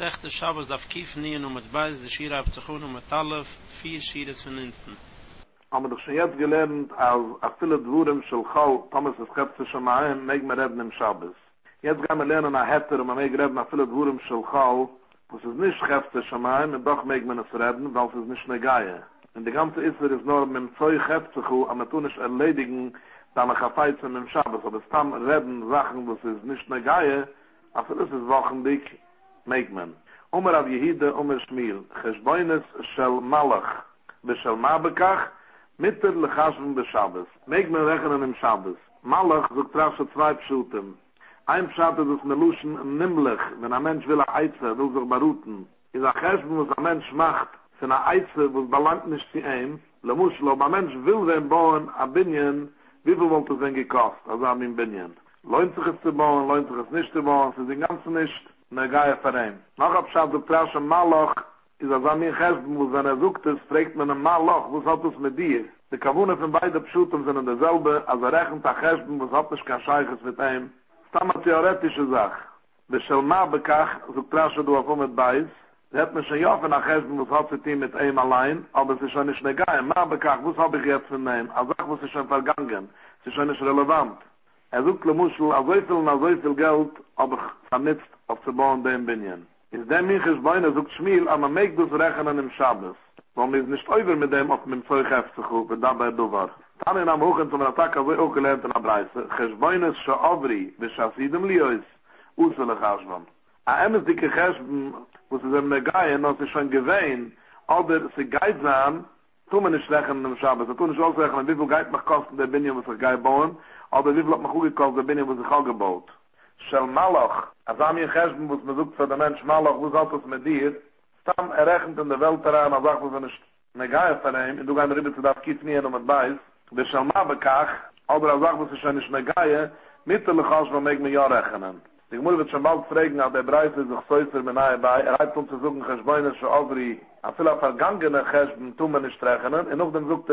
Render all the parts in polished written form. Sechte Shabbos daf kief nien mit Beis, de Shira ab Zechun mit Talef, vier Shiras von hinten. Aber doch schon jetzt gelernt, als viele Dwurim Shulchal, Thomas es gibt sich am Aim, meg me redden im Shabbos. Jetzt gehen wir lernen nach Heter, und meg redden nach viele Dwurim Shulchal, wo es nicht schäft sich am Aim, und doch meg me es redden, weil es nicht ne Geier. Und die ganze Isser ist nur mit dem Zeug schäft sich, und man tun nicht erledigen, da man gefeizt mit dem Shabbos. Aber es tam redden Sachen, wo es nicht ne Geier, also es ist wochendig, meg man. Omer av Yehide, Omer Shmiel, Cheshboines shel Malach, beshel Mabekach, Mitter lechashven b'Shabbos. Meg men rechnen im Shabbos. Malach sucht rasche zwei Pschutem. Ein Pschat ist es Meluschen nimmlich, wenn ein Mensch will ein Eize, will sich baruten. Is a Cheshven, was ein Mensch macht, sind ein Eize, was belangt nicht zu ihm. Lemuschel, ob ein Mensch will sein bauen, a Binyan, wie viel wollte es denn gekost, also am ihm Binyan. Leunt sich es zu bauen, leunt sich es nicht zu bauen, es ist den ganzen nicht, ne Geier für ihn. Noch ein Pschat sucht rasche Malach, is as am Cheshben, wo seine sucht es, fragt man ein Malach, was hat es mit dir? Die Kavunen von beiden Pschutem sind derselbe, als rechnet ein Cheshben, was hat nicht kein Scheiches mit ihm. Das ist eine theoretische Sache. Der Schelma bekach, sucht rasche du auf mit Beis, da hat man schon ja von ein Cheshben, was hat sich mit ihm allein, aber es ist schon nicht ne Geier. Ma bekach, was habe ich jetzt von ihm? Eine Sache, was ist schon vergangen. Es ist schon nicht relevant. Sucht le Muschel, a so viel Geld, aber ich vernitzt aufzubauen dem Binyan. Is dem Minches Beine sucht Schmiel, aber meeg dus rechnen im Shabbos. Weil man ist nicht über mit dem, ob man im Zeug heftig hoch, wenn dabei du war. Dann in am Hochen zum Attack, also auch gelernt in Abreise, Cheshboines she'ovri, b'shasidem liois, usele Chashvam. A emes dike Cheshben, wo sie sind megaien, noch sie schon gewähnt, oder sie geizan, tun wir nicht rechnen im Shabbos. Sie tun nicht ausrechnen, wie viel geit mich kosten der Binyan, was ich gei bauen, oder wie viel hat mich gut gekostet der Binyan, was ich auch gebaut. Shel Malach, als am ihr Cheshben, wo es mir sucht für den Mensch Malach, wo es hat es mit dir, stamm errechnet in der Welt daran, als auch, wo es nicht eine Geier von ihm, und du gehst rüber zu das Kitznieren und mit Beis, der Shel Mabekach, oder als auch, wo es nicht eine Geier, mit der Lechasch, wo man mir ja rechnen. Ich muss jetzt schon bald fragen, als der Preis ist, ich soll es mir nahe bei, hat uns zu suchen, Cheshboines she'ovri, als viele vergangene Cheshben tun wir nicht rechnen, und nachdem sucht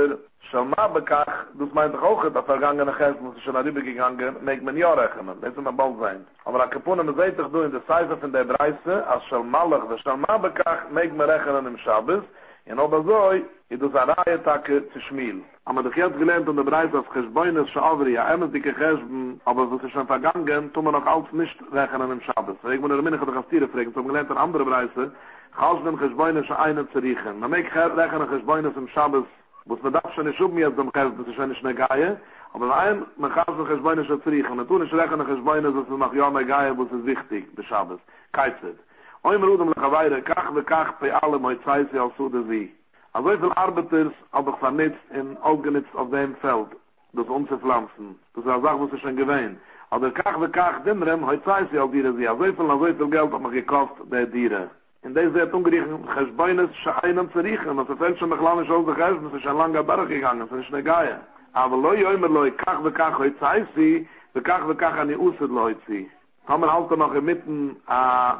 Shel Mabekach, das meint doch auch, dass vergangene Cheshben, das ist schon rübergegangen, mag man ja rechnen, das wird bald sein. Aber als Kapunen, man sieht doch in der Seife von der Preise, als Shel Malach, der Shel Mabekach, mag man rechnen im Shabbos, und ob er so, ist das eine Reihe Tage zu Schmiel. Aber doch jetzt gelernt in der Preise, als Cheshboines she'ovri, ja, immer dicke Cheshben, aber das ist schon vergangen, tun wir noch alles nicht rechnen im Shabbos. Ich bin in der Minna, ich habe gefragt, so gelernt in andere Preise, Chashben Cheshboines she'einen zu riechen. Man mag rechnen Cheshboines im Shabbos, wo es mir darf schon nicht um jetzt am Cheshben, das ist schon nicht eine Geier, aber nein, man kann es noch Cheshboines erzrichen. Und tun ich rechnen Cheshboines, das ist noch ja eine Geier, wo es ist wichtig, der Schabbos. Keizet. Oim Rudem lechaweire, kach ve kach, bei allem, oi zeisse, als so de sie. Also wie viele Arbeiters hab ich vernetzt und aufgenitzt auf dem Feld, das umzupflanzen. Das ist eine Sache, was ich schon gewähnt. Aber kach ve kach, dimrem, oi zeisse, als die sie. Also wie viel Geld hat man gekauft, der Dieren. In deze werd ungerichten Cheshboines she'einen zu riechen, das ist schon beklanisch aus der Cheshben, das ist schon lange Berg gegangen, das ist eine Geier. Aber loi joimer loi, kach bekach hoi zeissi, bekach bekach an die Usset loi zi. Haben wir halt noch inmitten,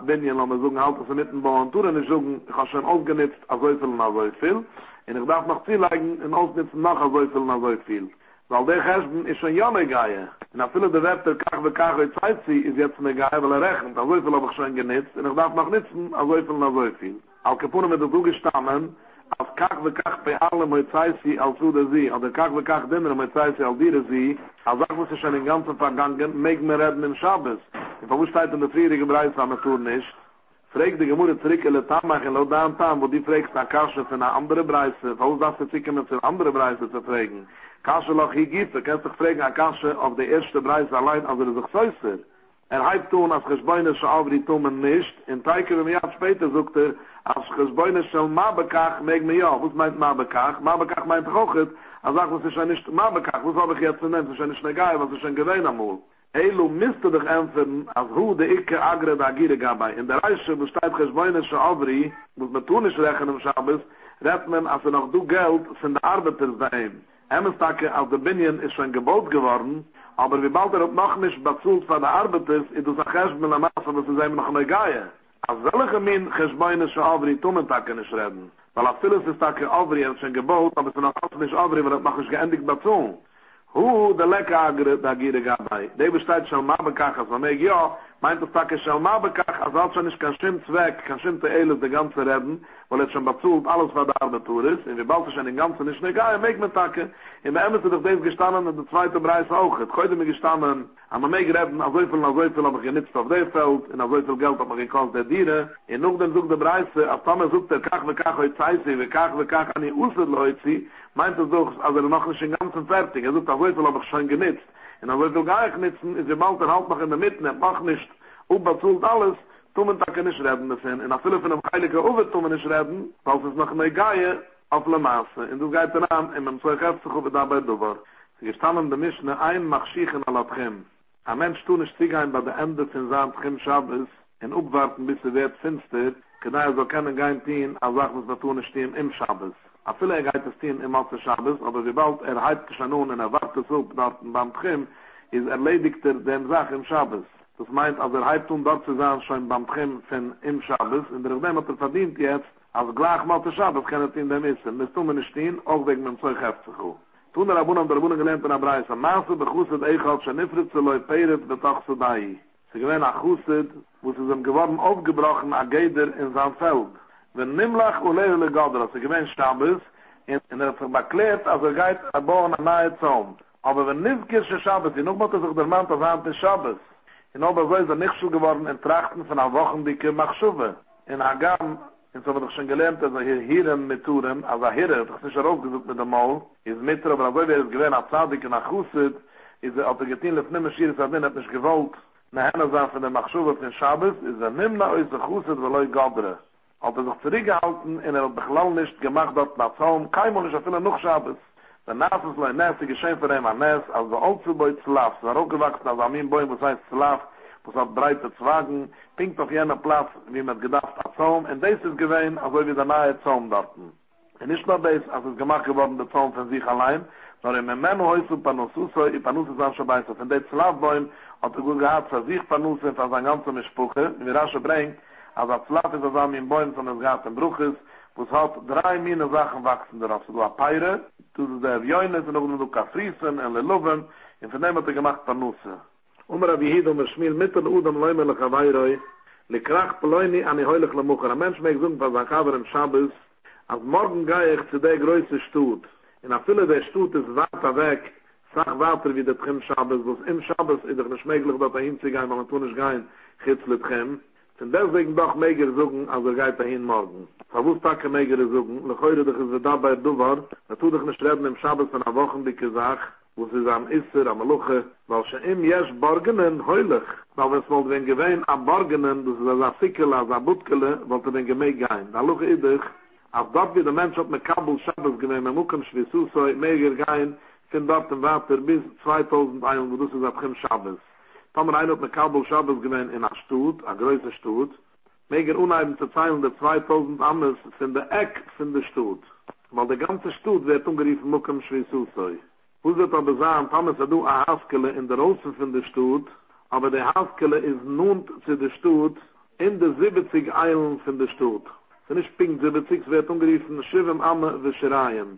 Benjen, lassen wir suchen, halt uns inmitten bauen, tun wir suchen, ich habe schon ausgenitzt, a so viel und a so viel, und ich darf noch zielleigen, in ausnitzen noch a so viel und a so viel. Weil der Cheshben ist schon ja eine Geier. Und viele der Werte, kach bekach hoi zeissi, ist jetzt eine Geier, weil er rechnet. A so viel habe ich schon genitzt, und ich darf noch nitzen, a so viel und a so viel. Al Capone mit der Duge stammen, als kach bekach bei allem hoi zeissi, als du der sie, oder kach bekach dimmer hoi zeissi, als dir der sie, als auch muss ich schon den ganzen Vergangen, meg mir reden im Schabbos. In Verwusstheit in der friedrige Bereich, wenn man tun ist, fragt die Gemüse zurück, in der Tamach, in Lodan Tam, wo die fragst, nach Kasche für eine andere Bereich, warum darfst du zurück, um zu anderen Bereichen zu fragen? Kasche noch hier gibt, du kannst dich fragen, an Kasche auf der ersten Preis allein, als sich säußert. Halb tun, als Cheshboines she'ovri tun man nicht, in Teike, wenn man ja später sucht, als Cheshboines shel Mabekach, mag man ja, was meint Mabekach? Mabekach meint auch, als sagt, was ist ja nicht Mabekach, was habe ich jetzt genannt, was ist ja nicht Negai, was ist ja gewähnt amul. Eilu misst dich empfen, als hu de ikke agre da agire gabei. In der Reiche besteht Cheshboines she'ovri, muss man tun nicht rechnen im Shabbos, rät man, als noch du Geld sind die Arbeiter bei ihm. Emestake, als der Binyan ist schon gebaut geworden, aber wie bald hat noch nicht bezahlt von der Arbeit ist, ist das ein Cheshben in der Masse, was ist eben noch eine Geier. Als welche Min Cheshboines she'ovri tun man Tage nicht reden. Weil auf vieles ist Tage Ovri, er ist schon gebaut, aber es ist noch alles nicht Ovri, weil es noch nicht geendigt bezahlt. Hu, der Lecker, der Gire Gabay. Der besteht schon Mabekach, als man mag, ja, meint das Tag ist Schalmabekach, als als schon ist kein Schimmzweck, kein Schimmte-Eles der ganze Reden, weil es schon bezult alles, was da Armatur ist, und wir bald sich an den ganzen nicht, egal, ich mag mit Tage, und wir haben es doch dem gestanden, und der zweite Preis auch, es heute mir gestanden, aber mehr gereden, als so viel habe ich genitzt auf dem Feld, und als so viel Geld habe ich gekonnt der Dieren, und noch dann sucht der Preis, als Thomas sucht der Kach, heute heißt sie, Kach, an die Ausserleute, meint es doch, als noch nicht den ganzen fertig, er sucht, als so viel habe ich schon genitzt, und dann wird gar nicht nützen, ist jemand halt noch in der Mitte, er macht nicht, ob bezahlt alles, tun wir da nicht reden müssen. Und auch viele von dem Heiligen Owe tun wir nicht reden, weil es noch eine Geier auf der Masse. Und das geht dann an, und man soll heftig über dabei drüber. Sie gestanden der Mischne, ein Machschich in Alatchem. Ein Mensch tun nicht ziegein bei der Ende von seinem Tchem Shabbos, und abwarten bis er wird finster, kann er so keinen Gein tun, als sagt, was wir tun nicht stehen im Shabbos. A viele geht es hin im Matze Shabbos, aber wie bald halbt sich an und wartet so beim Tchim, ist erledigt dem Sache im Shabbos. Das meint, als halbt und dort zu sein, schon beim Tchim von im Shabbos, und nachdem hat verdient jetzt, als gleich Matze Shabbos kann es in dem Essen. Das tun wir nicht hin, auch wegen dem Zeug heftig. Tun der Rabbun am der Rabbun gelernt in Abreis, am Maße bechusset Eichalt, schenifrit, zeloi peiret, betach zu dahi. Sie gewähne a Chusset, wo sie sind geworden aufgebrochen, a Geder in seinem Feld. Wenn Nimlach und Leile Gadra, sie gewinnt Schabbos, und er hat sich beklärt, als geht er bohren an nahe Zaum. Aber wenn Nivkirsche Schabbos, die noch mal sich der Mann das Hand in Schabbos, und aber so ist er nicht schon geworden in Trachten von einer wochendicke Machschuwe. In Agam, und so wird er schon gelernt, dass er hier mit Turem, als er hier, das ist er aufgesucht mit dem Maul, ist mit er, aber so wie er es gewinnt, als Zadik und Achusset, ist er, als er getehen, dass nimmer Schiris hat nicht gewollt, nachher er sagt, von der Machschuwe von Schabbos, ist er nimmer, als er Chusset, weil er Gadra. Als er sich zurückgehalten und er hat beglaubt nicht gemacht dort nach Zaum, kein Mann ist auf viele noch Schabbos. Danach ist es ein Ness, die geschehen für ihn ein Ness, als der Olzeboi Zlav, es war auch gewachsen, als Amin Boi, was heißt Zlav, was hat breite Zwagen, pinkt auf jener Platz, wie man gedacht hat, Zaum, und das ist gewesen, also wie der nahe Zaum dort. Und nicht nur das, als es gemacht geworden, der Zaum von sich allein, sondern im Memo Häusl, Panususoi, Panusus Anschabeiße, von der Zlavbäum hat er gut gehabt, für sich Panusen, für seine ganze Mischpuche, wie Rasche bringt, als er flat ist, als er mit Bäumen von der Garten Bruch ist, wo es halt drei Mine Sachen wachsen darauf. So du hast Peire, du hast der Joines, und du hast Kafrisen, und Leluven, und von dem hat er gemacht Panusse. Rabbi Yehuda, Schmiel, mitten Udam, Leumel, Lechawairoi, Lekrach, Peleuni, Ani Heulich, Lemucher. Ein Mensch mag sagen, was er kaver im Schabbos, als morgen gehe ich zu der größten Stut. In der Fülle der Stut ist weiter weg, sag weiter wie der Tchim Schabbos, was im Schabbos ist doch nicht möglich, dass er hinzugehen, weil man tun nicht gehen, Chitzle Tchim. Und deswegen doch mega suchen, als geht dahin morgen. Verwusstacke mega suchen, noch heute doch ist dabei Duvar, dazu doch nicht reden im Schabbos von einer Woche, die gesagt, wo sie am Isser, am Luche, weil sie im Jesch Borgenen heulig. Weil wenn es wollte, wenn gewähnt am Borgenen, das ist als Fickel, als Abutkele, wollte den Gemei gehen. Da Luche ist dich, als dort wie der Mensch hat mit Kabul Schabbos gewähnt, mit Mukam Schwissusoi, mega gehen, sind dort im Wetter bis 2001, wo das ist ab dem Schabbos. Tomer ein hat mit Kabul Shabbos gewähnt in a Stut, a größer Stut. Megen unheimlich zu zeilen der 2000 Ames sind der Eck von der Stut. Weil der ganze Stut wird umgeriefen Mukam Shvisusoi. Huzet aber sagen, Thomas hat du a Haskele in der Osten von der Stut, aber der Haskele ist nun zu der Stut in der 70 Eilen von der Stut. Wenn ich pink 70, wird umgeriefen Shivim Amme Visherayim.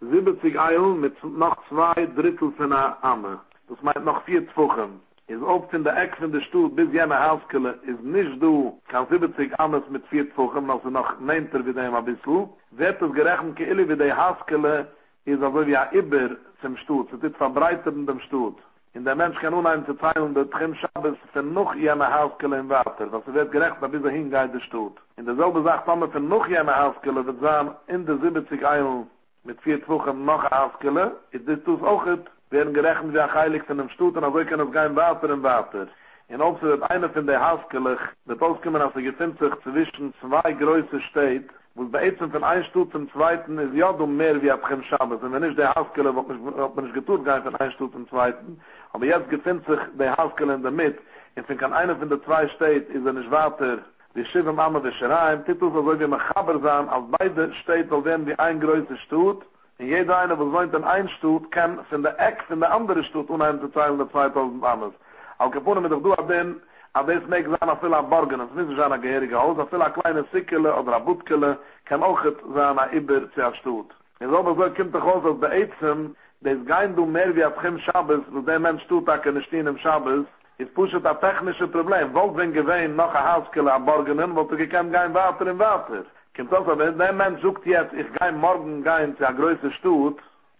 70 Eilen mit noch 2/3 von einer Amme. Das meint noch 4 Zwochen. Is oft in der Eck von der Stut bis jene Hauskele is nicht du kann 70 anders mit 4 Wochen, also noch neinter wie dem ein bisschen, wird es gerechnet keili wie die Hauskele is also wie ein Iber zum Stut, es ist verbreitet in dem Stut. In der Mensch kann unheimlich zu teilen, der Tchim Shabbos von noch jene Hauskele im Wasser, was wird gerechnet bis er hingeht der Stut. In derselbe sagt man, von noch jene Hauskele wird sein in der 70 Eilen mit 4 Wochen noch Hauskele, ist das tut auch nicht. Werden gerechnet wie ein Heilig von dem Stut, und also können es kein Wasser im Wasser. Und ob sie wird einer von der Haskelig, wird auskommen, als sie gefindet sich zwischen 2 Größe steht, wo es bei Eizem von einem Stut zum Zweiten ist ja dumm mehr wie Abchem Shabbos. Und wenn nicht der Haskelig, ob man nicht getut gehen von einem Stut zum Zweiten, aber jetzt gefindet sich der Haskelig in der Mitte, und wenn einer von der 2 steht, ist nicht Wasser, die Schivim Amma Vesheraim, Titus, also wie Mechaber sein, als beide steht, soll werden wie ein Größe Stut, und jeder eine, was wohnt in ein Stut, kann von der Eck von der andere Stut unheimlich zu teilen der 2000 Ames. Auch gefunden mit du ab den, ab des Meck sein auf viele Borgen, es müssen sein ein Gehirige Haus, auf viele kleine Sickele oder Abutkele, kann auch sein ein Iber zu der Stut. Und so kommt doch aus, dass bei Eizem, das kein du mehr wie auf Chem Shabbos, wo der Mensch tut, da kann ich stehen im Shabbos, Jetzt pusht das technische Problem. Wollt wenn gewähnt noch ein Hauskiller am Morgenen, wollt ich kann kein Water im Water. Kommt das, wenn der Mensch sucht jetzt, ich gehe morgen gehen zu einer größeren Stutt,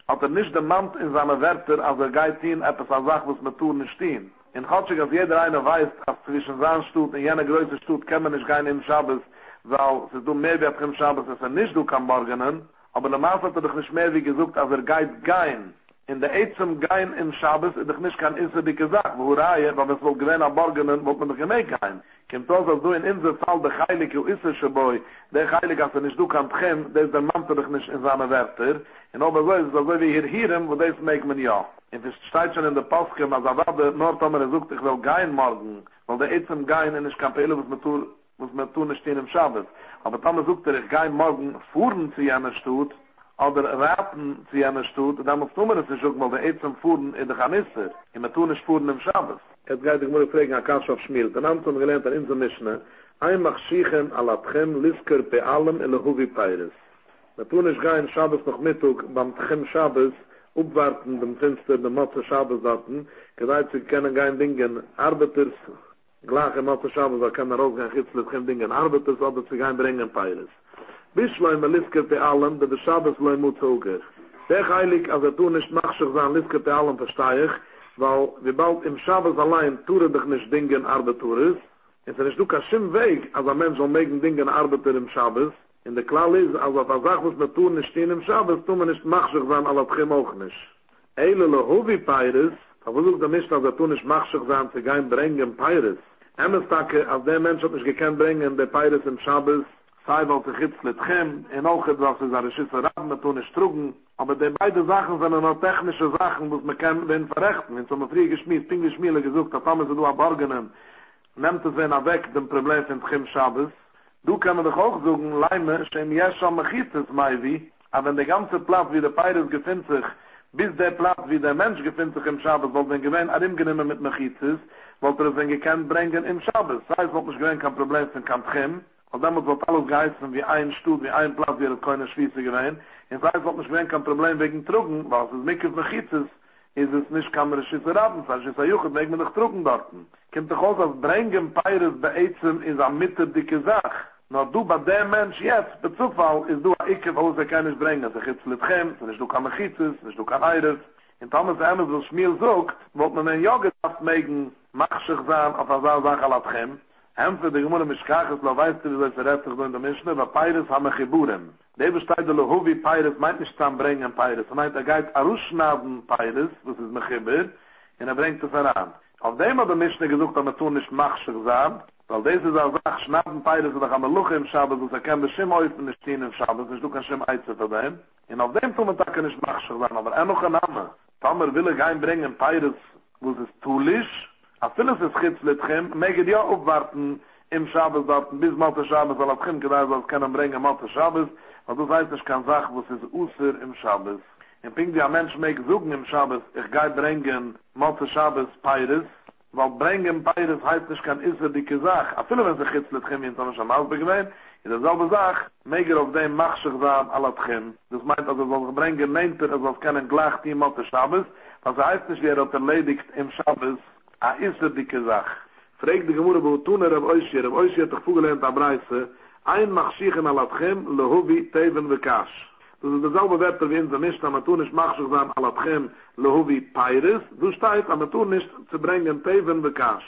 hat nicht den Mann in seiner Werte, als geht hin, etwas an Sachen, was man tun, nicht stehen. In Gottschick, als jeder einer weiß, dass zwischen seinem Stutt und jener größeren Stutt kann man nicht gehen im Schabbos, weil es du mehr wird im Schabbos, als nicht du kann Morgenen, aber normal hat doch nicht mehr wie gesucht, als geht gehen. In der Eizem gehen im Schabbos, ist doch nicht kein Isse, die gesagt, wo Reihe, weil es wohl gewähnt am Morgenen, wo man doch nicht gehen. Kommt aus, als du in unser Fall der Heilige und Issische Boy, der Heilige, als nicht du kannst gehen, der ist der Mann doch nicht in seiner Werte. Und aber so ist es, als wir hier hören, wo das merkt man ja. Und es steht schon in der Passchem, als der Nordhammer sucht, ich will gehen morgen, weil der Eizem gehen und ich kann peile, was man tun, nicht stehen im Schabbos. Aber dann sucht ich gehe morgen, fuhren zu jener Stutt, oder raten zu jener Stutt, dann muss man es nicht auch mal der Eizem fuhren in der Kanister. Und man tun nicht fuhren im Schabbos. Jetzt geht ich mal fragen, an Kaschof Schmiel. Den Amt haben gelernt an Insel Mischne. Ein Machschichem alatchem lisker pe allem in der Huvi Peiris. Man tun nicht gehen Schabbos noch Mittag beim Tchem Schabbos, upwarten dem Finster, dem Motze Schabbos hatten. Gedeiht sie können kein Dingen Arbeiters, gleich im Motze Schabbos, da kann er auch kein Chitzel, kein Dingen Arbeiters, aber sie gehen bringen Peiris. Bischleim lisker pe allem, der Schabbos leim Mutzoger. Sehr heilig, als tun nicht Machschich sein lisker pe allem versteig, weil wir bald im Schabbos allein tun dich nicht Dingen Arbeiter. Es ist doch kein Schimmweg, als ein Mensch soll mögen Dingen Arbeiter im Schabbos. In der Klall ist, als er versagt, was wir tun, nicht stehen im Schabbos, tun wir nicht machschig sein, aber das auch nicht. Eilele Hovi-Peiris, versucht er nicht, als er tun nicht machschig sein, zu gehen bringen Peiris. Emestake, als der Mensch hat nicht gekannt bringen, der Peiris im Schabbos, sei weil sich jetzt nicht kommen, in auch etwas ist eine Schüsse Raben, wir tun nicht trugen. Aber die beiden Sachen sind noch technische Sachen, die man kann denen verrechten. Wenn so man früher geschmiert, Pingeschmiele gesucht, das haben sie nur aborgenen, nehmt es einer weg, dem Problem von Tchim Schabbos. Du kann man doch auch suchen, Leime, Shem Yesha Mechitzes, Maivi, aber wenn der ganze Platz, wie der Peiris gefindt sich, bis der Platz, wie der Mensch gefindt sich im Schabbos, wollte man gewähnt, Arim genommen mit Mechitzes, wollte er es dann gekannt bringen im Schabbos. Das heißt, ob man gewähnt kein Problem von Tchim, und damit wird alles geheißen, wie ein Stuhl, wie ein Platz, wie das keine Schweizer gewähnt. Jetzt heißt, ob nicht mehr kein Problem wegen Trugen, weil es ist Mikkes Mechitzes, ist es nicht Kammerschüsse Raben, das ist ein Juchat, wegen mir noch Trugen dort. Kommt doch aus, als Brengen Peiris bei Eizem ist am Mitte dicke Sache. Nur du bei dem Mensch jetzt, bei Zufall, ist du ein Icke, wo sie kann nicht bringen. Sie gibt es nicht Chem, sie ist du kein Mechitzes, sie ist du kein Eiris. In Thomas Emmes, wo Schmiel sucht, wollte man einen Joghurt aufmegen, machschig sein, auf einer Sache alat Chem. Hemfe, die Gemüse Mischkaches, lo weißt du, wie soll verrettet sich in der Mischne, weil Peiris haben wir Chiburem. Der Besteid der Lohuvi Peiris meint nicht zusammenbringen Peiris, er meint, geht Aruschnaden Peiris, das ist mit Chibur, und bringt es heran. Auf dem hat der Mischne gesucht, dass man tun nicht machschig sein, weil das ist eine Sache, Schnaden Peiris, und am Luche im Schabbos, und kann bestimmt öffnen, nicht stehen im Schabbos, nicht du kannst schon Eize für den. Und auf dem tun wir da kann nicht machschig sein, aber noch ein Name. Tamer will ich einbringen Peiris, wo es ist Tulisch, a vieles ist Chitzletchem, möget ja aufwarten im Schabbos dort, bis Mathe Schabbos, weil Atchem gedeiht, was kann bringen Mathe Schabbos, weil das heißt, ich kann sagen, was ist außer im Schabbos. Und pink, die ein Mensch mag suchen im Schabbos, ich gehe bringen Mathe Schabbos Peiris, weil bringen Peiris heißt, ich kann isser dicke Sache. A vieles ist Chitzletchem, in so einem Schabbos begewehen, in derselbe Sache, möget auf dem Machschig sein, al Atchem. Das meint, also soll ich bringen, nehmt also keinen gleich die Mathe Schabbos, was heißt nicht, wer hat erledigt im Schabbos, a is der dicke Sach. Frag die Gemüse, wo tun Reb Oishir hat doch vorgelehnt am Reise, ein Machschichen alatchem, lehovi teven vekash. Das ist derselbe Wetter wie in der Mischte, am tun nicht Machschichen alatchem, lehovi peiris, du steigt, am tun nicht zu bringen teven vekash.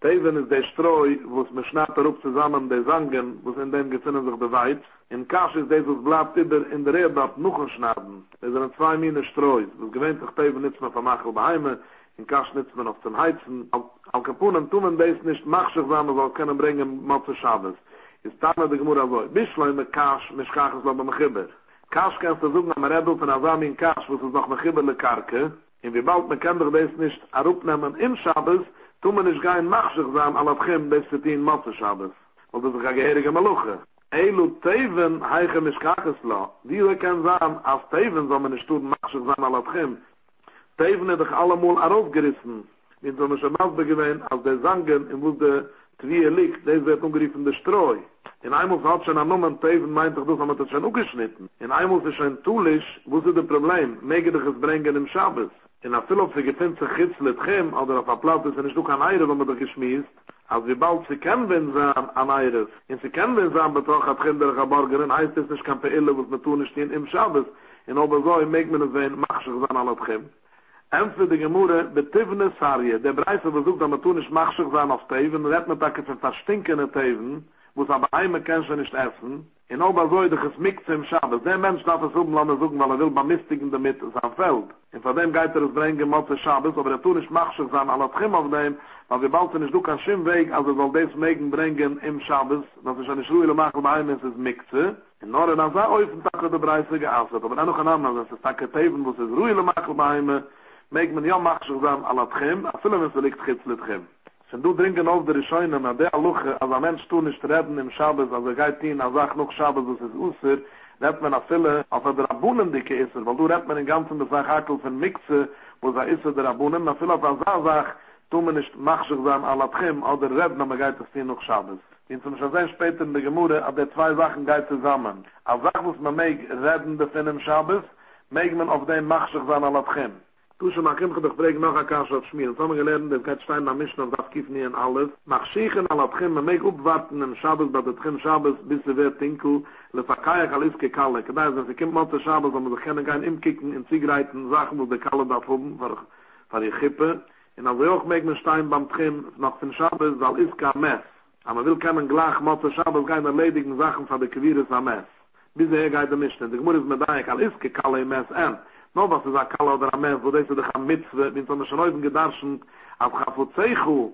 Teven ist der Streu, wo es mit Schnatterup zusammen der Sangen, wo es in dem gefinnen sich der Weiz. In Kasch ist das, was bleibt in der Rehrdabt noch ein Schnaden. Es sind zwei Mine Streu, das gewähnt sich Teven nicht mehr vom Achel beheime, in Kasch nützt man auf zum Heizen. Al Kapunem tun man das nicht machschig sein, man soll können bringen Matze Schabbos. Ist Tana der Gemurra so, Bischlein mit Kasch, Mischkaches lo beim Chibber. Kasch kannst du suchen am Reddel von Asami in Kasch, wo es noch mit Chibber le Karke. Und wie bald man kann doch das nicht erupnehmen im Schabbos, tun man nicht gar ein machschig sein, al Atchem, das ist in Matze Schabbos. Und das ist ein Geherige Maluche. Eilu Teven heiche Mischkaches lo. Diese kann sagen, als Teven soll man nicht tun machschig sein, al Atchem. Teven hat sich allemal herausgerissen. In so einem Schabbos begewehen, als der Sangen, in wo der Twier liegt, der wird umgeriefen der Streu. In einmal hat schon an Nummern Teven meint doch, dass man das schon auch geschnitten. In einmal ist schon Tulisch, wo ist das Problem? Möge dich es bringen im Schabbos. in a Philipp sie gefindt sich jetzt litchem, oder auf Applaus ist nicht nur kein Eire, wenn man das geschmiest, als wie bald sie kämpfen sein an Eires, und sie kämpfen sein Betrag hat Kinder geborgen, heißt es nicht kein Peille, was wir tun nicht stehen im Schabbos, und ob er so, ich mag mir das wehen, mach sich sein an Litchem. Ämpfe die Gemüse betivne Sarje, der Breise versucht, dass man tun nicht mach sich sein auf Teven, redt man da kein verstinkene Teven, wo es aber einmal kannst du nicht essen, in Obersäude gesmickt im Schabbos. Der Mensch darf es oben lassen suchen, weil er will bemistigen damit sein Feld. Und von dem geht er es bringen, mal zu Schabbos, aber er tun nicht machschig sein, an das Schimm auf dem, weil wir bald sind nicht durch einen Schimmweg, also soll das Mägen bringen im Schabbos, dass ich eine Schruhe mache, bei einem ist es Mikze. In Norden, als er öffnet, hat er die Preise geasset. Aber dann noch ein anderer, als es da getäven, wo es ist Ruhe mache, bei einem, mag man ja machschig sein, an das Schimm, aber viele müssen nicht schützelt Schimm. Wenn du trinken auf der Scheune, an der Luche, als ein Mensch tun nicht reden im Schabbos, als er geht hin, als er noch Schabbos, das ist ausser, redet man auf viele, auf der Rabunen dicke Isser, weil du redet man den ganzen Besach Hakel von Mikze, wo es Isser der Rabunen, auf viele auf der Sache, tun wir nicht machschig sein, Alatchim, oder reden, aber geht es hin noch Schabbos. Und zum Schassein später in der Gemüde, aber die zwei Sachen geht zusammen. Als Sache, was man mag, reden, das in dem Schabbos, mag man auf dem machschig sein, Alatchim. Du schon nach Kimke, doch frage noch ein Kasche auf Schmier. Und so haben wir gelernt, dass kein Stein nach Mischen auf das Kief nie in alles. Nach Schiechen an Latchim, man mag aufwarten im Schabbos, bei der Tchim Schabbos, bis sie wird Tinkel, le Fakayach al Iske Kalle. Da ist, wenn sie kommt mal zu Schabbos, dann muss ich gerne gehen imkicken, in Ziegreiten, Sachen, wo die Kalle darf oben, für die Kippe. Und als wir auch mag einen Stein beim Tchim, nach dem Schabbos, weil Iske am Mess. Aber man will keinen gleich mal zu Schabbos, gehen erledigen Sachen für die Kiviris am Mess. Bis er geht der Mischen. Ich muss mit Dajach al Iske Kalle im Mess an. No, was ist ein Kala oder ein Mensch, wo das ist ein Mitzwe, wenn es an der Schnäuven gedarschen, auf Chafuzeichu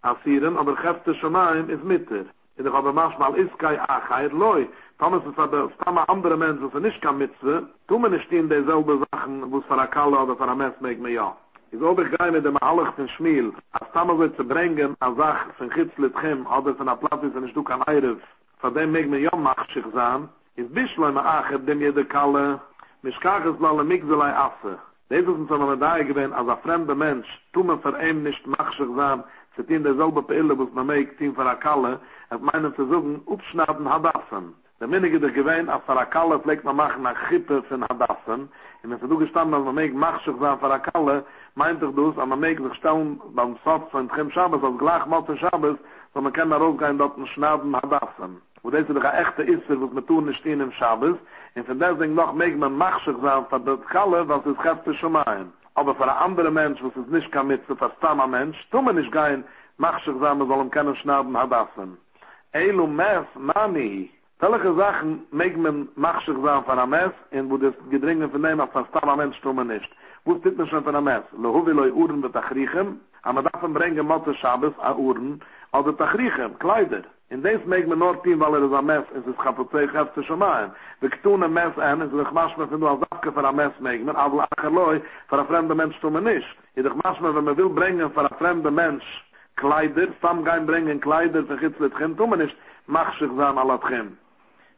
assieren, aber Chefte Schemaim ist Mitter. Und ich habe manchmal Iskai Achai, Loi. Thomas ist aber, es kann ein anderer Mensch, wo es nicht kein Mitzwe, tun wir nicht in derselben Sachen, wo es für ein Kala oder für ein Mensch mag mir ja. Ich soll dich gehen mit dem Allach von Schmiel, als Thomas wird zu bringen, an Sachen von Chitzlitchem, oder von der Platte, wenn ich du kein Eiref, von dem mag mir ja machschig sein, ist Bischleim Achai, dem jeder Kala, Mischkach ist lalle Mikzelei Asse. Das ist uns aber mit daher gewesen, als ein fremder Mensch, tun wir für ihn nicht machschig sein, zit in derselbe Peille, was man mag, ziehen für eine Kalle, hat meinen Versuchen, aufschnappen Hadassen. Der Minnige der gewesen, als für eine Kalle, vielleicht man machen eine Chippe von Hadassen, und wenn du gestanden hast, man mag machschig sein für eine Kalle, meint doch das, aber man mag sich stellen, beim Satz von Tchim Schabbos, als gleich mal zu Schabbos, so man kann da rausgehen, dort ein Schnappen Hadassen. Und das ist doch ein echter Isser, was man tun nicht stehen im Schabbos. Und von deswegen noch mag man machschig sein von der Kalle, was es heftig schon meint. Aber für einen anderen Mensch, was es nicht kann mit, zu verstehen ein Mensch, tun wir nicht gehen, machschig sein, wir sollen keinen Schnaben hadassen. Eilu Mess, Mani. Solche Sachen mag man machschig sein von einem Mess, und wo das Gedringen von dem, was verstehen ein Mensch, tun wir nicht. Wo steht man schon von einem Mess? Lehu will euch Uhren mit Achrichem, aber davon bringen Mathe Schabbos an Uhren, also Achrichem, Kleider. In des meeg men nur tien, weil er is a mes, is es Chafuzei Chefze Shomayim. Wir tun ein Mess an, is ich mach mir, wenn du als Dafke für ein Mess meeg men, aber Acherloi, für ein fremder Mensch tun wir nicht. Ich mach mir, wenn man will bringen für ein fremder Mensch Kleider, Samgein bringen Kleider, für Chitzlitchem tun wir nicht, mach sich sein Alatchem.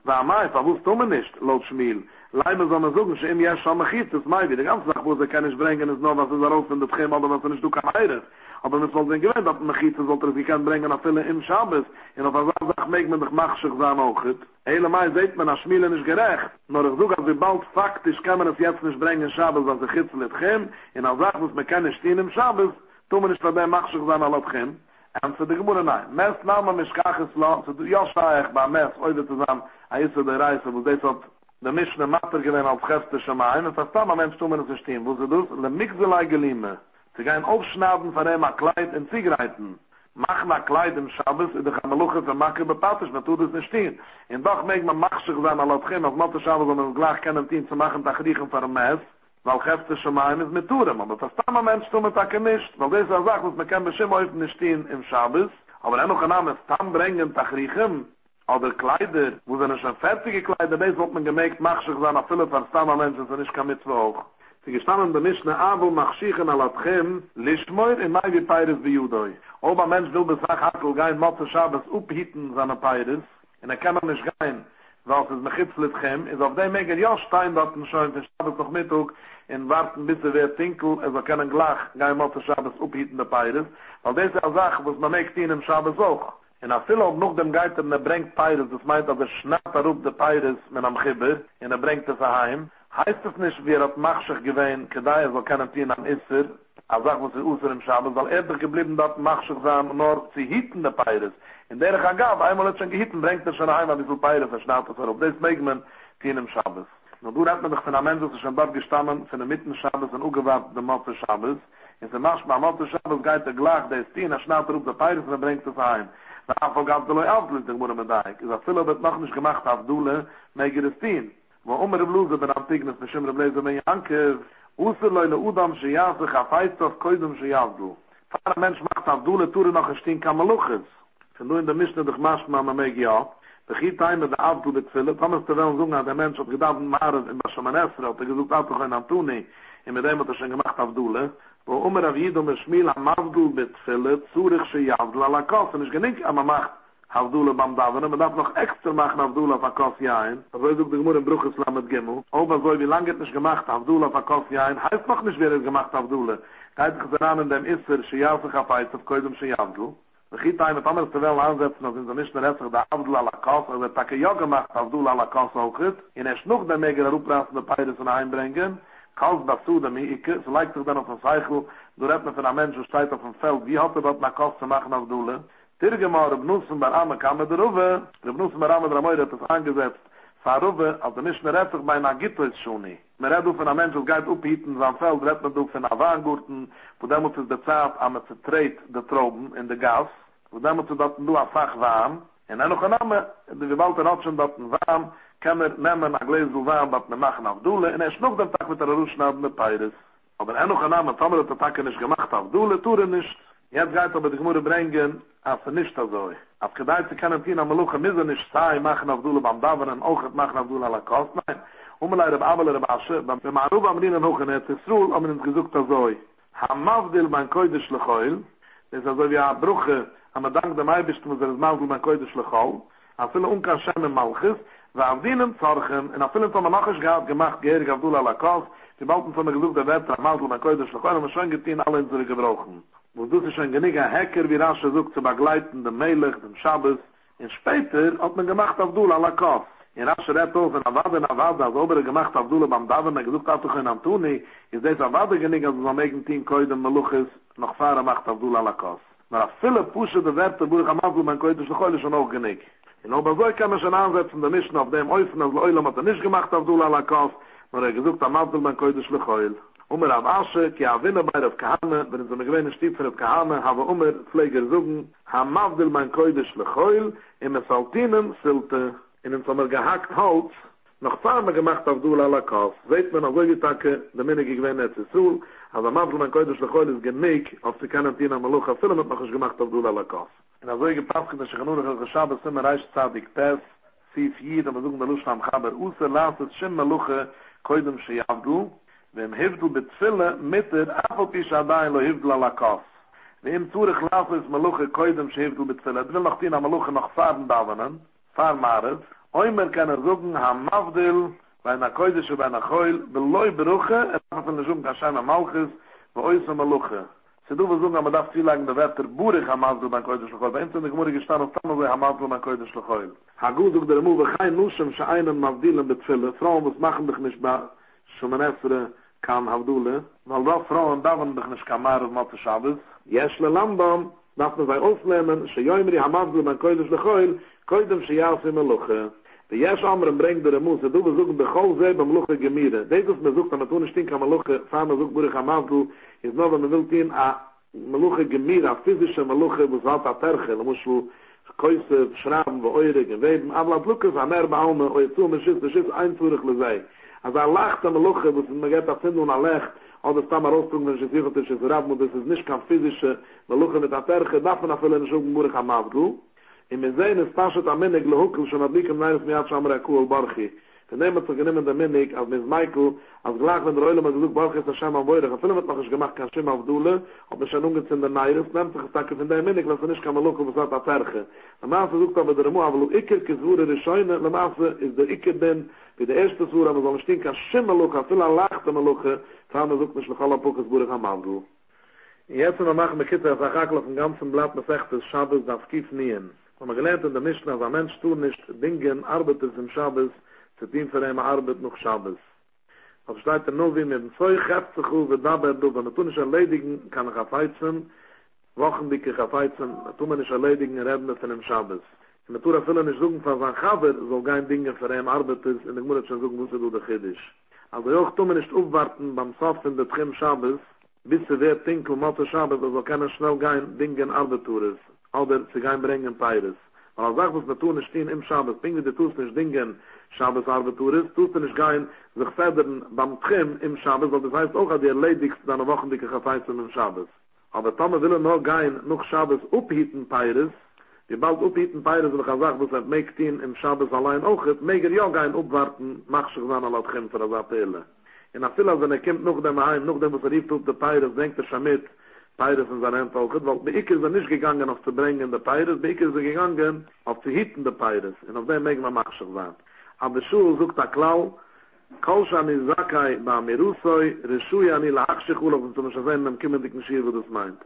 Wa amai, verwus tun wir nicht, laut Schmiel. Leimer soll man suchen, sie im Jeschau Mechitz, das mei wie, die ganze Sache, wo sie kann ich bringen, ist nur, was ist raus in der Tchim, oder was nicht du kann heirat. Aber man soll sehen gewähnt, dass Mechitze sollte sich kann bringen nach vielen im Schabbos. Und auf der Sache mag man sich machschig sein auch. Eilemai seht man, dass Schmielen ist gerecht. Nur ich suche, als wir bald faktisch kann man es jetzt nicht bringen in Schabbos, als ich jetzt nicht komme. Und auf der Sache, was man kann nicht stehen im Schabbos, tun wir nicht bei dem machschig sein, als ich komme. Und für die Geburt, nein. Mess, Lama, Mischkach, Islam, zu Joshua, bei Mess, heute zusammen, Aisse, der Reise, wo das hat der Mischne Mater gewähnt, als Chefte Schemaim. Und fast da, man Mensch, tun wir nicht stehen. Wo sie das? Le Mikzelei Gelime. Sie gehen aufschnappen von einem Kleid in Ziegreiten. Machen ein Kleid im Schabbos, und dann kann man Luche vermachen, bepatisch, man tut es nicht stehen. Und doch mag man machschig sein, an Latchem, auf Mathe Schabbos, um gleich keinen Team zu machen, Tachrichem für ein Mess, weil Chefte Schemaim ist mit Turem. Aber fast am Mensch tun wir Tage nicht, weil das ist eine Sache, was man kann bestimmt heute nicht stehen im Schabbos, aber dann noch ein Name ist Tambrengen Tachrichem, oder Kleider, wo sind schon fertige Kleider, das wird man gemerkt, machschig sein, auf viele verstanden am Menschen, sind nicht kein Mitzvah auch. Sie gestanden der Mischne, aber machschichen alatchem, lischmoir in mai wie Peiris wie Judoi. Ob ein Mensch will besach, hat will gein, Matze Schabes uphitten seine Peiris, und kann man nicht gein, weil es ist mechitzlitchem, ist auf dem Egen, ja, stein dort ein Scheun, den Schabes noch Mittag, und warten bis er wird Tinkel, also können gleich gein Matze Schabes uphitten der Peiris, weil das ist eine Sache, was man möchte in dem Schabes auch. Und auf viele ob noch dem Geiter, er bringt Peiris, das meint, dass er schnappt er auf der Peiris mit einem Chibber, und er bringt es heim. heißt es nicht, wie hat Machschach gewähnt, Kedaya soll keinem Tien am Isser, als sagt, was Usser im Schabbat, soll doch geblieben dort Machschach sein, nur zu hitten der Peiris. In der Chagab, einmal hat schon gehitten, bringt schon heim, ein bisschen Peiris, schnappt es auf. Das mag man Tien im Schabbat. Nur du hat man doch von einem Mensch, das schon dort gestanden, von der Mitten Schabbat, und ungewahrt der Motte Schabbat. In der Machschach, bei Motte Schabbat, geht der Glach, der ist Tien, schnappt auf der Peiris, und bringt es heim. Der Afel gab der Leu auflöst, ich wurde mit Deik. Ich sag, Philo wird noch nicht gemacht, Abdule, mege das Tien. Wo immer die Bluse bin am Tignis, nicht immer die Bluse bin Jankiv, Usser leule Udam, Shiyaz, ich hafeizt auf Koidum, Shiyaz, du. Fahre Mensch macht Abdule, Ture noch ein Stien Kamaluches. Wenn du in der Mischne dich machst, Mama Megia, bechit ein mit der Abdule, Philo, Thomas Tevel Zunga, der Mensch hat gedacht, in Mares, in Bashaman-Esra, hat gesucht, auch in Antuni, in mit dem hat schon gemacht, Abdule, wo immer auf Jidum, in Schmiel, am Abdul, mit Philo, Zurich, Shiyaz, la la Koss, und ich genick, aber macht, Havdula beim Davenen, man darf noch extra machen Havdula von Kofiain. Also ich suche die Gemur in Brucheslam mit Gimmel. Aber so wie lange hat nicht gemacht Havdula von Kofiain, heißt noch nicht, wer hat gemacht Havdula. Heißt es daran in dem Isser, Schiafe Chafaiz, auf Koidem Schiavdl. Da geht ein mit anderen Tewellen ansetzen, als in der Mischneressig der Havdula la Kof, er wird Takeo gemacht Havdula la Kof auch ist. In er schnuch der Meger Ruprasen der Peiris und einbringen. Kauf dazu, der Mieke, so leicht sich dann auf den Zeichel, du redt man von einem Menschen, steht auf dem Feld, wie hat das nach Kof zu machen Havdula? Tirgemar, Rebnussen Barame kam mit der Ruwe. Rebnussen Barame der Amoide hat es angesetzt. Fahr Ruwe, also nicht mehr rettig bei einer Gittelschuni. Man redet auf einen Menschen, das geht aufhieten, sein Feld redet man auf einen Avangurten, wo damals ist der Zeit, aber sie dreht die Trauben in der Gas, wo damals ist das nur ein Fach warm. Und dann noch ein Name, wir wollten auch schon, dass ein warm, kann man nehmen, ein Gläsel warm, was wir machen auf Dule, und er schnuckt den Tag mit der Ruschnaden mit Peiris. Aber dann noch ein Name, das haben wir den Tag nicht gemacht auf Dule, tun wir nicht. Jetzt geht aber die Gemüse bringen, als sie nicht so ist. Als gedeiht, sie können hier am Meluche müssen nicht sein, machen Abdullah beim Davenen, auch machen Abdullah la Kost. Nein, umleid Abel oder Asche, beim Ma'arub am Rinnen hoch in Erzisruel, haben wir uns gesucht so. Hamavdil mein Koidisch lechoil, das ist also wie ein Bruche, am Dank dem Eibischten, was das Mavdil mein Koidisch lechoil, an vielen Unkaschem im Malchis, wir haben ihnen Zorgen, und an vielen von der Nachisch gehabt, gemacht, Gerig Abdullah la Kost, die Balten von mir gesucht, der Wert, am Mavdil mein Koidisch lechoil, und wir schon getehen, alle in sich gebrochen. Wo du sich ein geniger Hacker wie Rasche sucht zu begleiten, dem Melech, dem Schabbos. Und später hat man gemacht Abdullah la Kof. In Rasche redt auf, in Avada, als Ober gemacht Abdullah beim Davern, er gesucht hat doch in Antuni, ist das Avada geniger, als es am eigenen Team Koidem Meluches noch fahre macht Abdullah la Kof. Aber auf viele Pusche der Werte, wo ich am Abdul, mein Koidisch, doch heute schon auch genick. In Oberzoi kann man schon ansetzen, der Mischner auf dem Eusen, als Eulam hat nicht gemacht Abdullah la Kof, nur er gesucht am Abdul, mein Koidisch, doch heute. Umar ab Asche, ki awinne bei Rav Kahane, wenn es um gewähne Stieb von Rav Kahane, habe Umar Pfleger sogen, Hamavdil mein Koidisch lechoil, im Saltinen silte, in dem Sommer gehackt Holz, noch zahme gemacht Abdullah la Kof. Seht man, also wie Tage, der Minnig gewähne Erzissul, also Hamavdil mein Koidisch lechoil ist genick, auf die Kanantina Malucha, Film hat noch nicht gemacht Abdullah la Kof. Und also wie gepasst, dass ich nur noch geschabe, sind wir reich Zadig Tess, Sif Yid, aber sogen der Lusch am Chaber, Usser lasset, Shem Malucha, Koidim Sheyavdu, ואם היבדו בצפילה מיתר אף על פי שעדיין לא היבדו על הכוס. ואם צורך לעשות את מלוכה קודם שהיבדו בצפילה, דביל נחתין המלוכה נחפרן דוונן, פר מערב, אוימר כאן הרזוגן המבדיל בין הקודש ובין החויל, ולא יברוכה, אלא אפל נשום קשן המלכס ואויס המלוכה. סידו וזוג המדף צילאגן דווקטר בורך המבדיל בין קודש לחויל, ואימצן נגמורי גשתן אותם הזה המבדיל בין קודש לחויל. הגוזוג דרמו וחי נושם שאיינם מבדילים בצפילה, פרום וסמחם בכנשבה שומנסרה, kan Havdule, weil da Frauen davon doch nicht kamaren mit der Schabes. Jeschle Lambam, darf man bei uns lernen, Sheyoimri Hamavdil man koidisch lechoil, koidem Sheyasim Meluche. Die Jesch Amren bringt der Muse, du besuchen bechol sei beim Luche Gemire. Dieses besucht, wenn man tun ist, kann man Luche, fahm besucht, Burich Hamavdil, ist nur, wenn man will, in a Meluche Gemire, a physische Meluche, wo es hat a Terche, da muss du Käuse, Schrauben, wo eure geweben, aber das Lukas an Erbaume, oje zu, beschiss, einzurig le sei. Als lacht am Luche, was man geht auf Sinn und Lech, oder es kam Ausdruck, wenn es jemand ist, das ist nicht kein physischer Luche mit der Terche, darf man auf jeden Fall nicht am Abdul. Und wir sehen, es tascht am Minig, lehukel, schon adlik im Neines Miatsch am Rekul, Barchi. Wir nehmen zu genehmen der Minig, als Ms. Michael, als gleich, wenn der Eulam hat gesagt, Barchi ist Hashem am Beurech, und viele wird noch nicht gemacht, kein Shem Abdule, ob es schon ungezinn der Neires, nehmt sich das in der Minig, dass er nicht kann am Luche, was hat der Terche. Lamaße sucht aber der Mu, aber lo Iker, Kiswure, Rishoyne, Lamaße ist der Iker denn, wie der erste Sura, man soll nicht stehen, kann Schimmeluche, viel an Lachtemeluche, kann man sucht nicht noch alle Pokesburg am Handel. Jetzt, wenn wir machen mit Kitzers, ein Hakel auf dem ganzen Blatt, man sagt, das Schabbos darf kief niehen. Wenn man gelernt in der Mischung, als ein Mensch tun nicht, Dingen, Arbeit ist im Schabbos, zu tun für eine Arbeit noch Schabbos. Auf steht nur wie mit 250 Uhr dabei du, wenn du nicht erledigen kann Chafeizen, wochendicke Chafeizen, du man nicht erledigen, reden wir von dem Schabbos. In der Tura viele nicht suchen von Chaber, soll kein Ding für ihn arbeitet, und ich muss jetzt schon suchen, wo sie du dich hedisch. Also auch du man nicht aufwarten beim Sofen der Trim Schabbos, bis sie wird Tinkel, Motte Schabbos, also kann er schnell kein Ding in Arbeitur oder sie kein Bringen Peiris. Aber sag, was wir tun, ist stehen im Schabbos, ping, du tust nicht Dingen, Schabbos Arbeiter ist, tust du nicht gehen, sich federn beim Trim im Schabbos, weil das heißt auch, dass ihr erledigst deine wochendicke Chafeizen im Schabbos. Aber Tome will noch gehen, noch Schabbos uphieten Peiris, wie bald uphieten Peiris, und ich sag, was er meegt ihn im Schabbos allein auch ist, meger ja gehen upwarten, mach sich dann alle Trim für das Appelle. In der Fila, wenn er kommt noch dem Heim, noch dem, was er rief auf der Peiris, denkt er schon mit, Peiris in seiner Hand auch, weil bei Iker sind nicht gegangen auf zu bringen der Peiris, bei Iker sind gegangen auf zu hitten der Peiris, und auf dem mögen wir machschig sein. Aber Schuhe sucht der Klau, Kolschani Zakai bei Amirusoi, Rishuyani Lachschichul, auf dem zum Schazen, dem Kimmendiken Schir, wo das meint.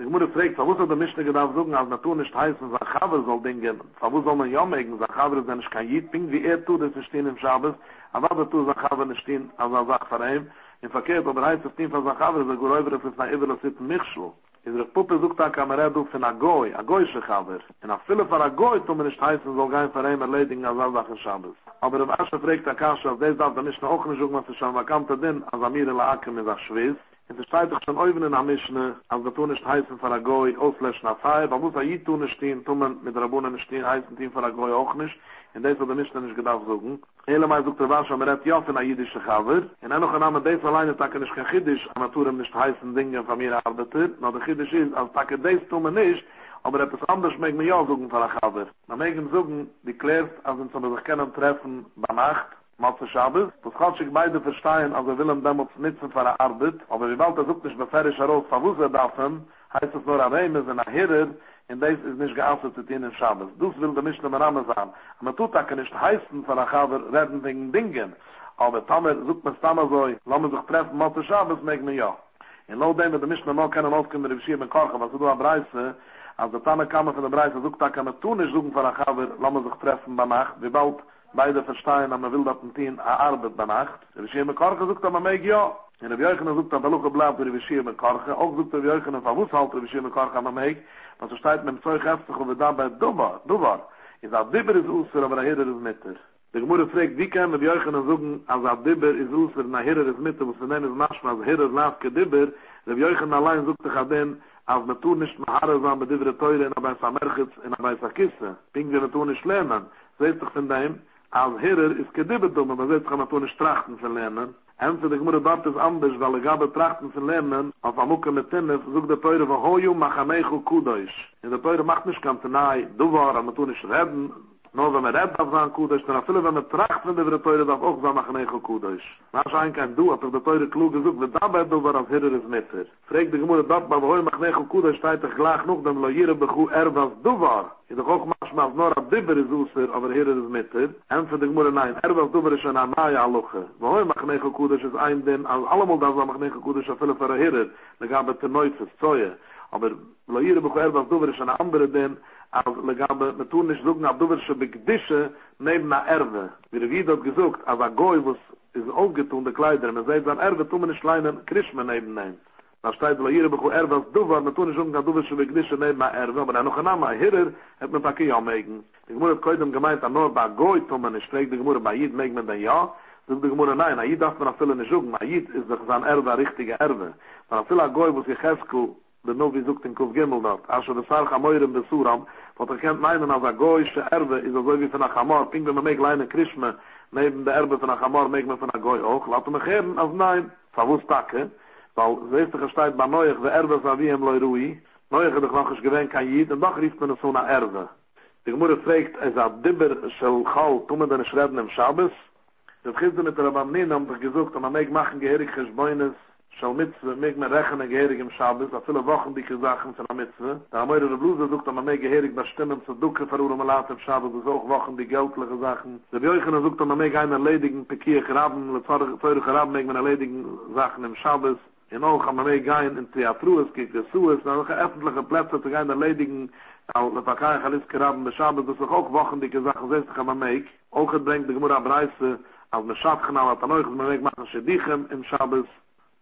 Ich muss das fragen, warum soll der Mischner gedacht sagen, als Natur nicht heißen, Sachaber soll Dingen, warum soll man ja mögen, Sachaber ist ja nicht kein Jidping, wie er tut, es ist stehen im Schabbos, aber was tut Sachaber nicht stehen, als er sagt von ihm, in verkehrt, aber heißt das Team von Sachaber, der Geräuber ist nach Iberlositten Michschel. In der Puppe sucht der Kameradu von Agoi, Agoi-Schachaber. In der Fülle von Agoi, tun wir nicht heißen, soll kein Verein erledigen, als er sagt in Schabbos. Aber der Asche fragt der Kasche, als der darf der Mischner auch nicht sagen, was ist schon vakant, denn als Amir in der Acker mit der Schweiz. Es ist zeitlich schon oben in der Mischne, als wir tun nicht heißen von Agoi, auslöschen auf Hai, aber muss er hier tun nicht stehen, tun wir mit Rabunen nicht stehen, heißen Team von Agoi auch nicht. In deze de mischten is gedacht zoeken. Helemaal zoekt was maar het ja van een Jiddische gaver. En dan nog een naam deze alleen dat ik niet geen Jiddisch aan natuur hem niet heißen dingen van meer arbeiter. Nou de Jiddisch is als dat ik deze tomen is, aber het is anders mag ik me ja zoeken van een gaver. Dan mag ik hem zoeken die kleert als een zo'n kennen treffen bij nacht. Matze Shabbos, das kann sich beide verstehen, als er will ihm damals nützen für die Arbeit, aber wie bald er sucht nicht mehr fertig heraus, von wo sie darf ihm, heißt es nur ein Remes und ein Hirer, und das ist nicht geassert zu tun in Shabbos. Das will der Mischner mehr anders haben. Man tut auch nicht heißen, von der Chaber reden wegen Dingen, aber Tamer sucht man es damals so, lassen wir sich treffen, Matze Shabbos, merkt man ja. In Lodem, wenn der Mischner noch keinen Auskommen mit dem Schirr mit Korchen, was du da bereise, als der Tamer kam von der Bereise, sucht auch man tun nicht suchen von der Chaber, lassen wir sich treffen bei Nacht, wie bald beide verstehen, aber man will das nicht in der Arbeit bei Nacht. Der Bishir Mekorche sucht aber mich ja. Und der Bjoichene sucht aber auch bleibt der Bishir Mekorche. Auch sucht der Bjoichene von Wushalt der Bishir Mekorche aber mich. Was steht mit dem Zeug heftig und wir da bei Dubar. Ist ein Dibber ist Usser, aber ein Herrer ist Mitter. Die Gemüse fragt, wie kann der Bjoichene suchen, als ein Dibber ist Usser und ein Herrer ist Mitter, was wir nennen ist manchmal als Herrer Laske Dibber. Der Bjoichene allein sucht sich an den, als wir tun nicht mehr Haare sein, bei Dibber Teure und bei Samerchitz und bei Sakisse. Pink wir tun nicht lernen. Seht sich von dem, als Herrer ist Kedibbetum, aber jetzt kann man tun nicht trachten zu lernen. Entweder ich muss dort ist anders, weil ich habe trachten zu lernen, auf Amukke mit Tinnef, sucht der Teure von Hoyu, Machamechu, Kudosh. Und der Teure macht nicht ganz nahe, du war, aber man tun nicht reden, nur wenn man redet auf sein Kudosh, dann viele, wenn man tracht, wenn der Teure darf auch sein Machamechu, Kudosh. Was ein kein Du, hat der Teure klug gesucht, wenn dabei du war, als Herrer ist Mitter. Fragt die Gemüse dort, bei Hoyu, Machamechu, Kudosh, steht er gleich noch, dem Loyere Bechu, was du war. Ich doch auch manchmal nur ein Dibber ist Usser, aber hier ist es Mitter. Und für die Gmure, nein, was Dibber ist schon eine neue Alloche. Woher Machnecho Kudosh ist ein Ding, als allemal das Machnecho Kudosh ist viele für die Herrer. Da gab es Neufes, Zeue. Aber Loire Bechu was Dibber ist eine andere Ding, als da gab es mit Tunisch suchen, ab Dibber ist ein Begdische neben einer Erwe. Wie das gesagt, als ein Goy, was ist aufgetun, die Kleider, man sagt, an Erwe tun wir nicht kleinen Krishma nebenein. Da steht Loire Bechu was Dibber, mit Tunisch suchen, ab Dibber ist ein Begdische neben einer Erwe, aber noch ein Name, Herrer, hat man Paki ja mögen. Die Gemüse hat heute gemeint, dass nur bei Goy tun man nicht fragt, die Gemüse bei Jid mögen man dann ja. Sagt die Gemüse, nein, Jid darf man auf viele nicht suchen, Jid ist doch sein Erwe, ein richtiger Erwe. Weil auf viele Goy, wo sich Heskel, der Novi sucht in Kuf Gimel dort, als er das Haar Chamoyren besuram, was er kennt meinen, als ein Goyische Erwe ist so wie von der Chamor, ping wenn man mit kleinen Krishma, neben der Erwe von der Chamor, mögen wir von der Goy auch, lassen wir geben, als nein, von uns tacken, weil es ist der Gestalt bei Neuech, der Erwe war wie im Leirui, Neuech hat er noch nicht gewöhnt, kein Jid, und doch rief man so nach Erwe. Die Gemüse fragt, es hat Dibber, Schelchal, tun wir denn nicht reden im Schabbos? Das Gizde mit der Rabamnin haben sich gesucht, und man mag machen Geherig Geschbeunis, Schelmitzwe, mag man rechnen Geherig im Schabbos, auf viele Wochen dicke Sachen von der Mitzwe. Da haben wir die Bluse sucht, und man mag Geherig bestimmen, zu Ducke verurem Laten im Schabbos, das auch Wochen die geldliche Sachen. Der Bjoichene sucht, und man mag einen erledigen, Pekier Graben, Lefeuer Graben, mag man erledigen Sachen im Schabbos. In auch kann man meegehen in Theatrues, gegen Jesues, und auch öffentliche Plätze zu gehen erledigen, auch der Fakaichaliske Raben, der Schabbos, das ist auch wochendicke Sachen, das kann man meeg. Auch bringt die Gemurra Breise, als de Schat genau hat an man mag machen Schädichen im Schabes,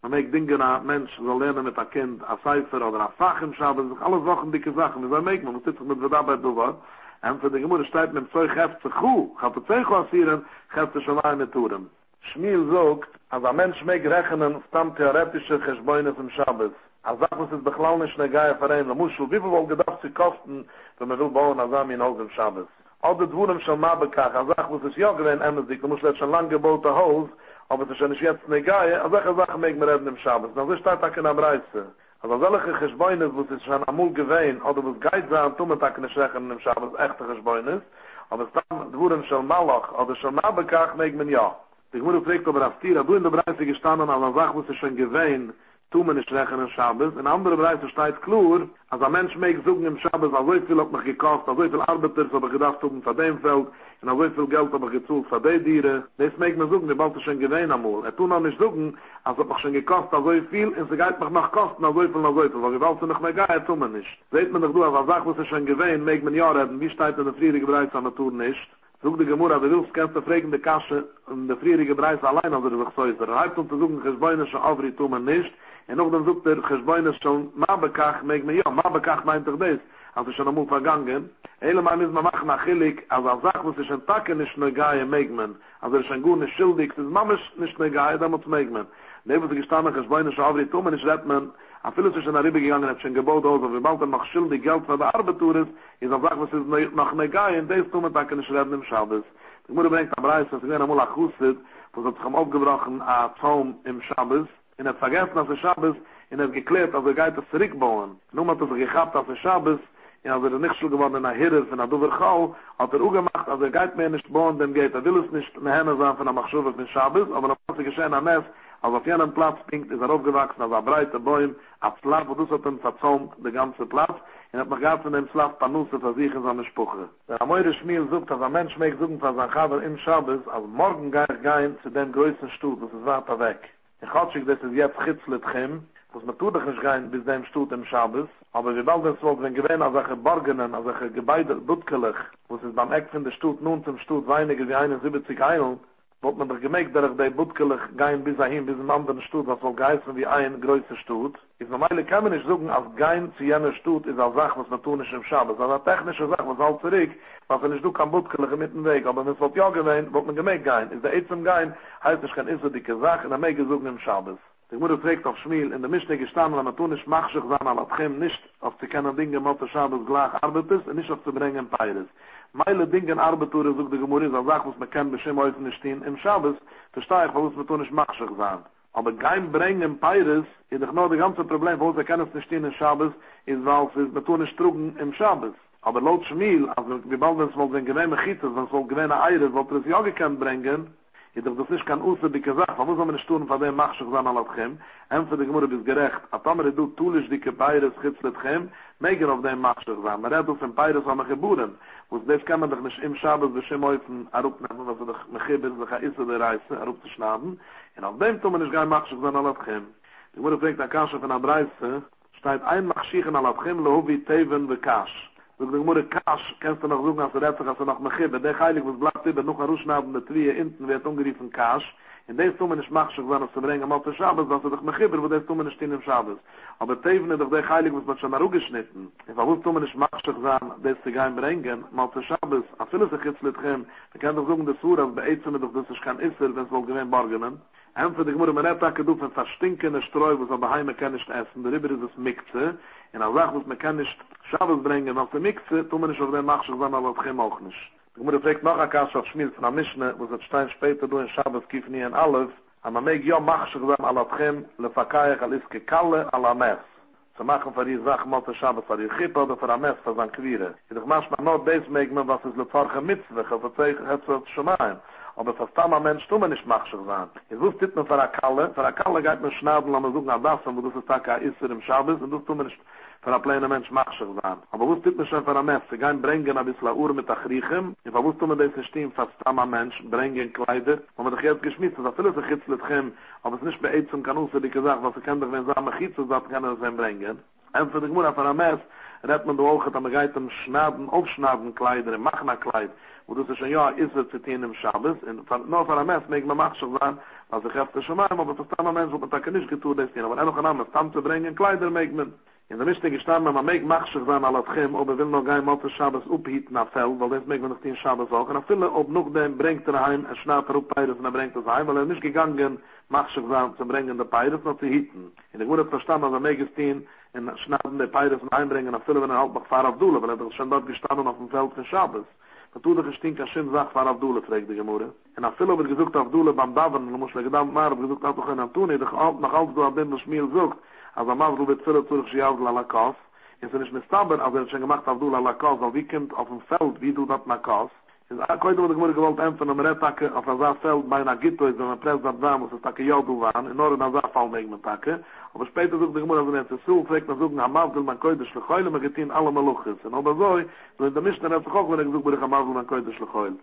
man mag Dinge nach Menschen, soll lernen mit einem Kind, ein Seifer oder ein Fach im Schabes, alle Sachen, dicke Sachen, wie soll man machen, man sitzt sich mit der Arbeit drüber, und für die Gemüse steht mit dem Zeug, heft sich gut, hat das Zeug passieren, heft sich allein mit Turem. Schmiel sagt, als ein Mensch mag rechnen, stammt theoretische Geschbeunis im Schabes. Als sagt man, es ist beklauen nicht eine Geier verein, man muss schon, wie viel wohl gedacht zu kosten, wenn man will bauen, als Ami in Haus im Schabes. Auch das Wurm schon mal bekach, als sagt man, es ist ja gewähnt, ämnestig, man muss jetzt schon lang gebaute Haus, aber es ist ja nicht jetzt eine Geier, als sagt man, mag man reden im Schabes. Dann ist das auch in einem Reise. Also solche Geschbeunis, wo es schon einmal gewähnt, oder wo es geht sein, tun wir das nicht rechnen im Schabes, echte Geschbeunis, aber das Wurm schon mal auch, oder schon mal bekach, mag man ja. Ich wurde gefragt, ob Raftira, du in der Breite gestanden, als man sagt, was ist schon gewähnt, tun wir nicht rechnen im Schabes. In anderen Breite steht klar, als ein Mensch mag suchen im Schabes, als so viel hat man gekauft, als so viel Arbeiter, so man gedacht hat, von dem Feld, und als so viel Geld hat man gezahlt, von den Tieren. Das mag man suchen, die bald ist schon gewähnt einmal. Tun wir nicht suchen, als hat man schon gekauft, als so viel, und sie geht noch kosten, als so viel, weil wir wollen sie nicht mehr gehen, tun wir nicht. Seht man doch du, als man sagt, was ist schon gewähnt, mag man ja reden, wie steht in der friedlichen Breite an der Tour nicht. Sog die Gemurra, du willst, kannst du fragen, die Kasche in der frierige Preis allein, als sich so ist. Halb um zu suchen, Geschbeunis schon aufriet, tun wir nicht. Und auch dann sucht Geschbeunis schon, Mabekach, mag man ja, Mabekach meint doch das, als ich schon einmal vergangen. Helemaal ist man machen, achillig, als sagt, was ich ein Tag nicht mehr gehe, mag man. Also ich ein gut nicht schuldig, das Mama nicht mehr gehe, dann muss mag man. Neben sich gestanden, Geschbeunis schon aufriet, tun wir nicht, redt man. A viele sind schon nach Riebe gegangen, hat schon gebaut, also wie bald noch schuldig Geld für die Arbeit ist, ist dann sagt, was ist noch eine Geier, in diesem Moment kann ich reden im Schabes. Die Mutter bringt am Reis, dass ich mir einmal achustet, wo sie sich aufgebrochen hat, ein Zaum im Schabes, und hat vergessen, dass der Schabes, und hat geklärt, dass er geht das zurückbauen. Nun hat er sich gehabt, dass der Schabes, und als er nicht schon geworden in der Hirr, in der Duverchau, hat er auch gemacht, als er geht mehr nicht bauen, dann geht er will es nicht in der Hände sein, von der Machschuwe von Schabes, aber dann hat er geschehen am Mess, als auf jenem Platz pinkt, ist er aufgewachsen, als er breite Bäume, ab Slav, und das hat ihn verzaumt, den ganzen Platz, und hat mich gehabt von dem Slav, Panusse, für sich in seine Spuche. Der Amoyre Schmiel sucht, als ein Mensch mag suchen, für sein Chaber im Schabes, als morgen gehen zu dem größten Stut, das ist weiter weg. Ich hatte sich, dass es jetzt Chitzel Tchem, dass man tut nicht gehen bis dem Stut im Schabes, aber wie bald es wollte, wenn gewähnt, als er geborgenen, als er gebeidet, dutkelig, wo es ist beim Eck von der Stut, nun zum Stut, weiniger wie 71 Eilen, wollt man doch gemerkt, dass die Budkelig gehen bis dahin, bis im anderen Stut, was soll geheißen wie ein größer Stut. Ist normal, kann man nicht sagen, als kein zu jener Stut ist eine Sache, was man tun ist im Schabes. Also eine technische Sache, was halt zurück, was er nicht tun kann, Budkelig mit dem Weg. Aber wenn es wird ja gewähnt, wird man gemerkt gehen. Ist der Eid zum Gehen, heißt es kann so dicke Sache, und dann merkt es im Schabes. Ich muss direkt auf Schmiel, in der Mischne gestanden, aber tun ist machschig sein, aber Tchem nicht auf zu kennen Dinge, mit der Schabes gleich arbeitet, und nicht auf zu bringen Peiris. Meile Dingen Arbeiter sucht die Gemüse, als sagt, was man kann, bestimmt heute nicht stehen im Schabes, verstehe ich, warum es mir tun nicht machschig sein. Aber kein Brengen Peiris, ist doch nur das ganze Problem, warum es kann es nicht stehen im Schabes, ist, weil es mir tun nicht trugen im Schabes. Aber laut Schmiel, also wie bald wenn es wohl den gewähne Chittes, wenn es wohl gewähne Eiris, weil es ja gekannt bringen, ist doch das nicht kein auswärtige Sache, warum soll man nicht tun, von dem machschig sein, an Latchem, für die Gemüse bis gerecht, atamere du, tulisch dicke Peiris, Chitzletchem, megen auf dem machschig sein, man redet uns in Peiris, an der Geboren. Und das kann man doch nicht im Schabes bestimmt heute erupnehmen, was er doch mit Chibber sich an Isse der Reise erupzuschnaben. Und auf dem tun wir nicht gar Machschig sein an Latchem. Die Mutter fragt, der Kasch von der Reise steht ein Machschig an Latchem, lehobi Teven ve Kasch. So die Mutter Kasch, kannst du noch suchen, als er rettet, als er noch mit Chibber. Der Heilig, was bleibt über, noch ein Ruschnaben der Trie, hinten wird umgeriefen Kasch. In des tun wir nicht Machschig sein, als zu bringen, auf den Schabes, dass er doch mit Chibber, wo des tun wir nicht stehen im Schabes. Aber Teven ist doch der Heilig, was man schon mal geschnitten. Ich weiß, dass man nicht machschig sein, das zu gehen bringen, mal zu Schabes, als viele sich jetzt mit ihm, wir können doch sagen, dass wir das beätzen, dass ich kein Isser, wenn es wohl gewähnt bargenen. Und für die Gmure, man hat auch gedacht, wenn es das stinkende Streu, was aber heim, man kann nicht essen, darüber ist es Mikze, und als auch, was man kann nicht Schabes bringen, als der Mikze, tun wir nicht auf den machschig sein, aber das kann man auch nicht. Die Gmure fragt noch ein Kasch auf Schmiel von der Mischne, wo es ein Stein später durch Schabes kief nie in alles, aber man mag ja machschig sein, ala Tchem, lefakayach, al iske kalle, ala Mess. Ze maken voor die zaak met de Shabbos, voor die Gippe, of voor de mes, voor zijn kwieren. En ik maak maar nooit deze meek met wat is de vorige mitzweg, of het soort schemaim. Aber das ist ein Mensch, der nicht machschig sein. Jetzt wusste ich nicht für eine Kalle. Für eine Kalle geht man schnaden, wenn man sucht nach das, wo das ist ein Isser im Schabes, und das tut man nicht für einen kleinen Mensch machschig sein. Aber wusste ich nicht schon für eine Messe. Sie gehen bringen ein bisschen Uhr mit der Griechen, und wusste man, dass es stimmt, für ein Mensch bringen Kleider, wo man das Geld geschmissen hat. Das ist ein Gitzletchen, aber es ist nicht bei Eizem Kanus, die gesagt, was ich kann doch, wenn es ein Gitzlet hat, kann er es bringen. Und für die Gmura, für eine Messe, redet man die Augen, dass man geht aufschnaden Kleider, ein Machna-Kleid. In der Mischte gestanden, man mag machschig sein, alle Tchim, ob will noch kein Mottes Schabes uphieten nach Feld, weil das mag man noch 10 Schabes auch. Und viele, ob noch den bringt heim, schnappt auf Peiris und bringt heim, weil nicht gegangen machschig sein, zu bringen den Peiris noch zu hieten. Und ich wurde verstanden, dass mag es den und schnappen den Peiris und einbringen nach Feld, wenn halt noch Pfarr Abdullah, weil schon dort gestanden auf dem Feld von Schabes. Da tut gestinkt, als Schim sagt, Pfarr Abdullah, fragt die Gemüse. Und nach Feld wird gesucht Abdullah beim Davern, und muss ich gedacht, man hat gesucht, auch in Antoni, nach Abdul Abdel Schmiel sucht, als Amazru wird Philipp zurück schiauft Lalakas, ist nicht mehr stabbern, als schon gemacht Abdul Lalakas, weil wie kommt auf dem Feld, wie du das Lakas? Es ist heute, wo die Gemüse gewollt empfen, um Rettake auf das Feld bei Nagito ist, wenn man presst das Damus, es Take Jodu waren, in Norden das Fall mit dem Take, aber später sucht die Gemüse, wenn es so fragt, dann suchen Amazru, man könnte Schlechoyle, man geht in alle Meluches, und aber so, so in der Mischner hat sich auch, wenn ich suche, man könnte Schlechoyle.